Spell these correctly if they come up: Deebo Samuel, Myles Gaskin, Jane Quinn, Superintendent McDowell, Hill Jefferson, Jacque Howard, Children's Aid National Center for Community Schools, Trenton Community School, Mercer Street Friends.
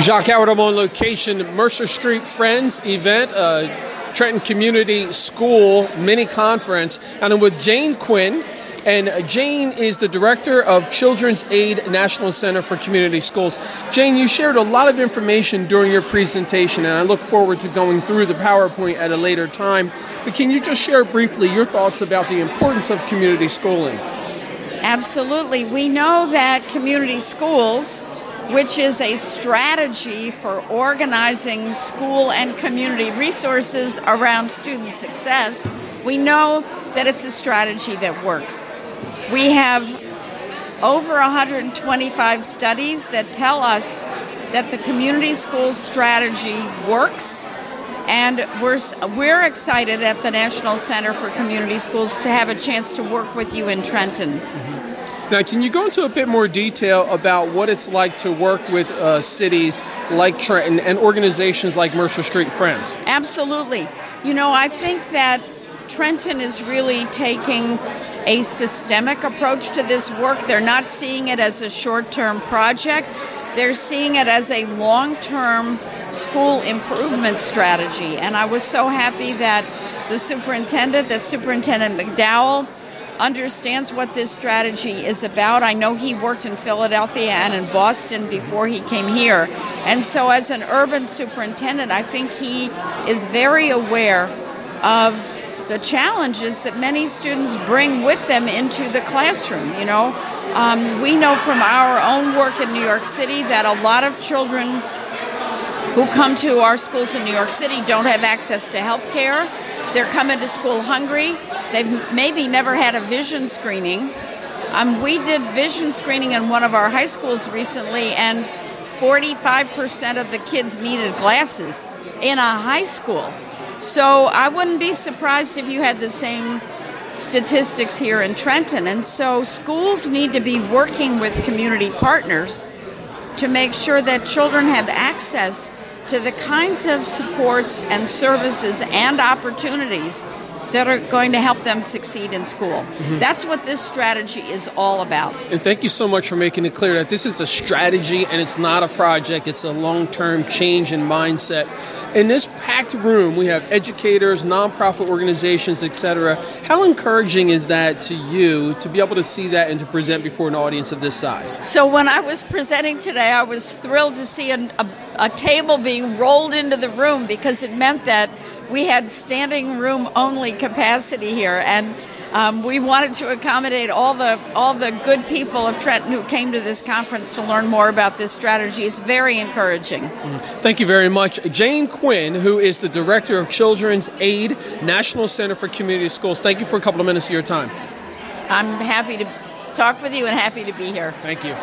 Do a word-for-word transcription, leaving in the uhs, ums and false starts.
Jacque Howard, I'm on location, Mercer Street Friends event, uh, Trenton Community School mini conference, and I'm with Jane Quinn. And Jane is the director of Children's Aid National Center for Community Schools. Jane, you shared a lot of information during your presentation, and I look forward to going through the PowerPoint at a later time. But can you just share briefly your thoughts about the importance of community schooling? Absolutely. We know that community schools, which is a strategy for organizing school and community resources around student success, we know that it's a strategy that works. We have over one hundred twenty-five studies that tell us that the community school strategy works, and we're we're excited at the National Center for Community Schools to have a chance to work with you in Trenton. Now, can you go into a bit more detail about what it's like to work with uh, cities like Trenton and organizations like Mercer Street Friends? Absolutely. You know, I think that Trenton is really taking a systemic approach to this work. They're not seeing it as a short-term project. They're seeing it as a long-term school improvement strategy. And I was so happy that the superintendent, that Superintendent McDowell, understands what this strategy is about. I know he worked in Philadelphia and in Boston before he came here. And so as an urban superintendent, I think he is very aware of the challenges that many students bring with them into the classroom. You know, um, we know from our own work in New York City that a lot of children who come to our schools in New York City don't have access to health care. They're coming to school hungry. They've maybe never had a vision screening. Um, we did vision screening in one of our high schools recently, and forty-five percent of the kids needed glasses in a high school. So I wouldn't be surprised if you had the same statistics here in Trenton. And so schools need to be working with community partners to make sure that children have access to the kinds of supports and services and opportunities that are going to help them succeed in school. Mm-hmm. That's what this strategy is all about. And thank you so much for making it clear that this is a strategy and it's not a project. It's a long-term change in mindset. In this packed room, we have educators, nonprofit organizations, et cetera. How encouraging is that to you to be able to see that and to present before an audience of this size? So when I was presenting today, I was thrilled to see an, a, a table being rolled into the room, because it meant that we had standing room only capacity here, and um, we wanted to accommodate all the all the good people of Trenton who came to this conference to learn more about this strategy. It's very encouraging. Thank you very much. Jane Quinn, who is the director of Children's Aid National Center for Community Schools, thank you for a couple of minutes of your time. I'm happy to talk with you and happy to be here. Thank you.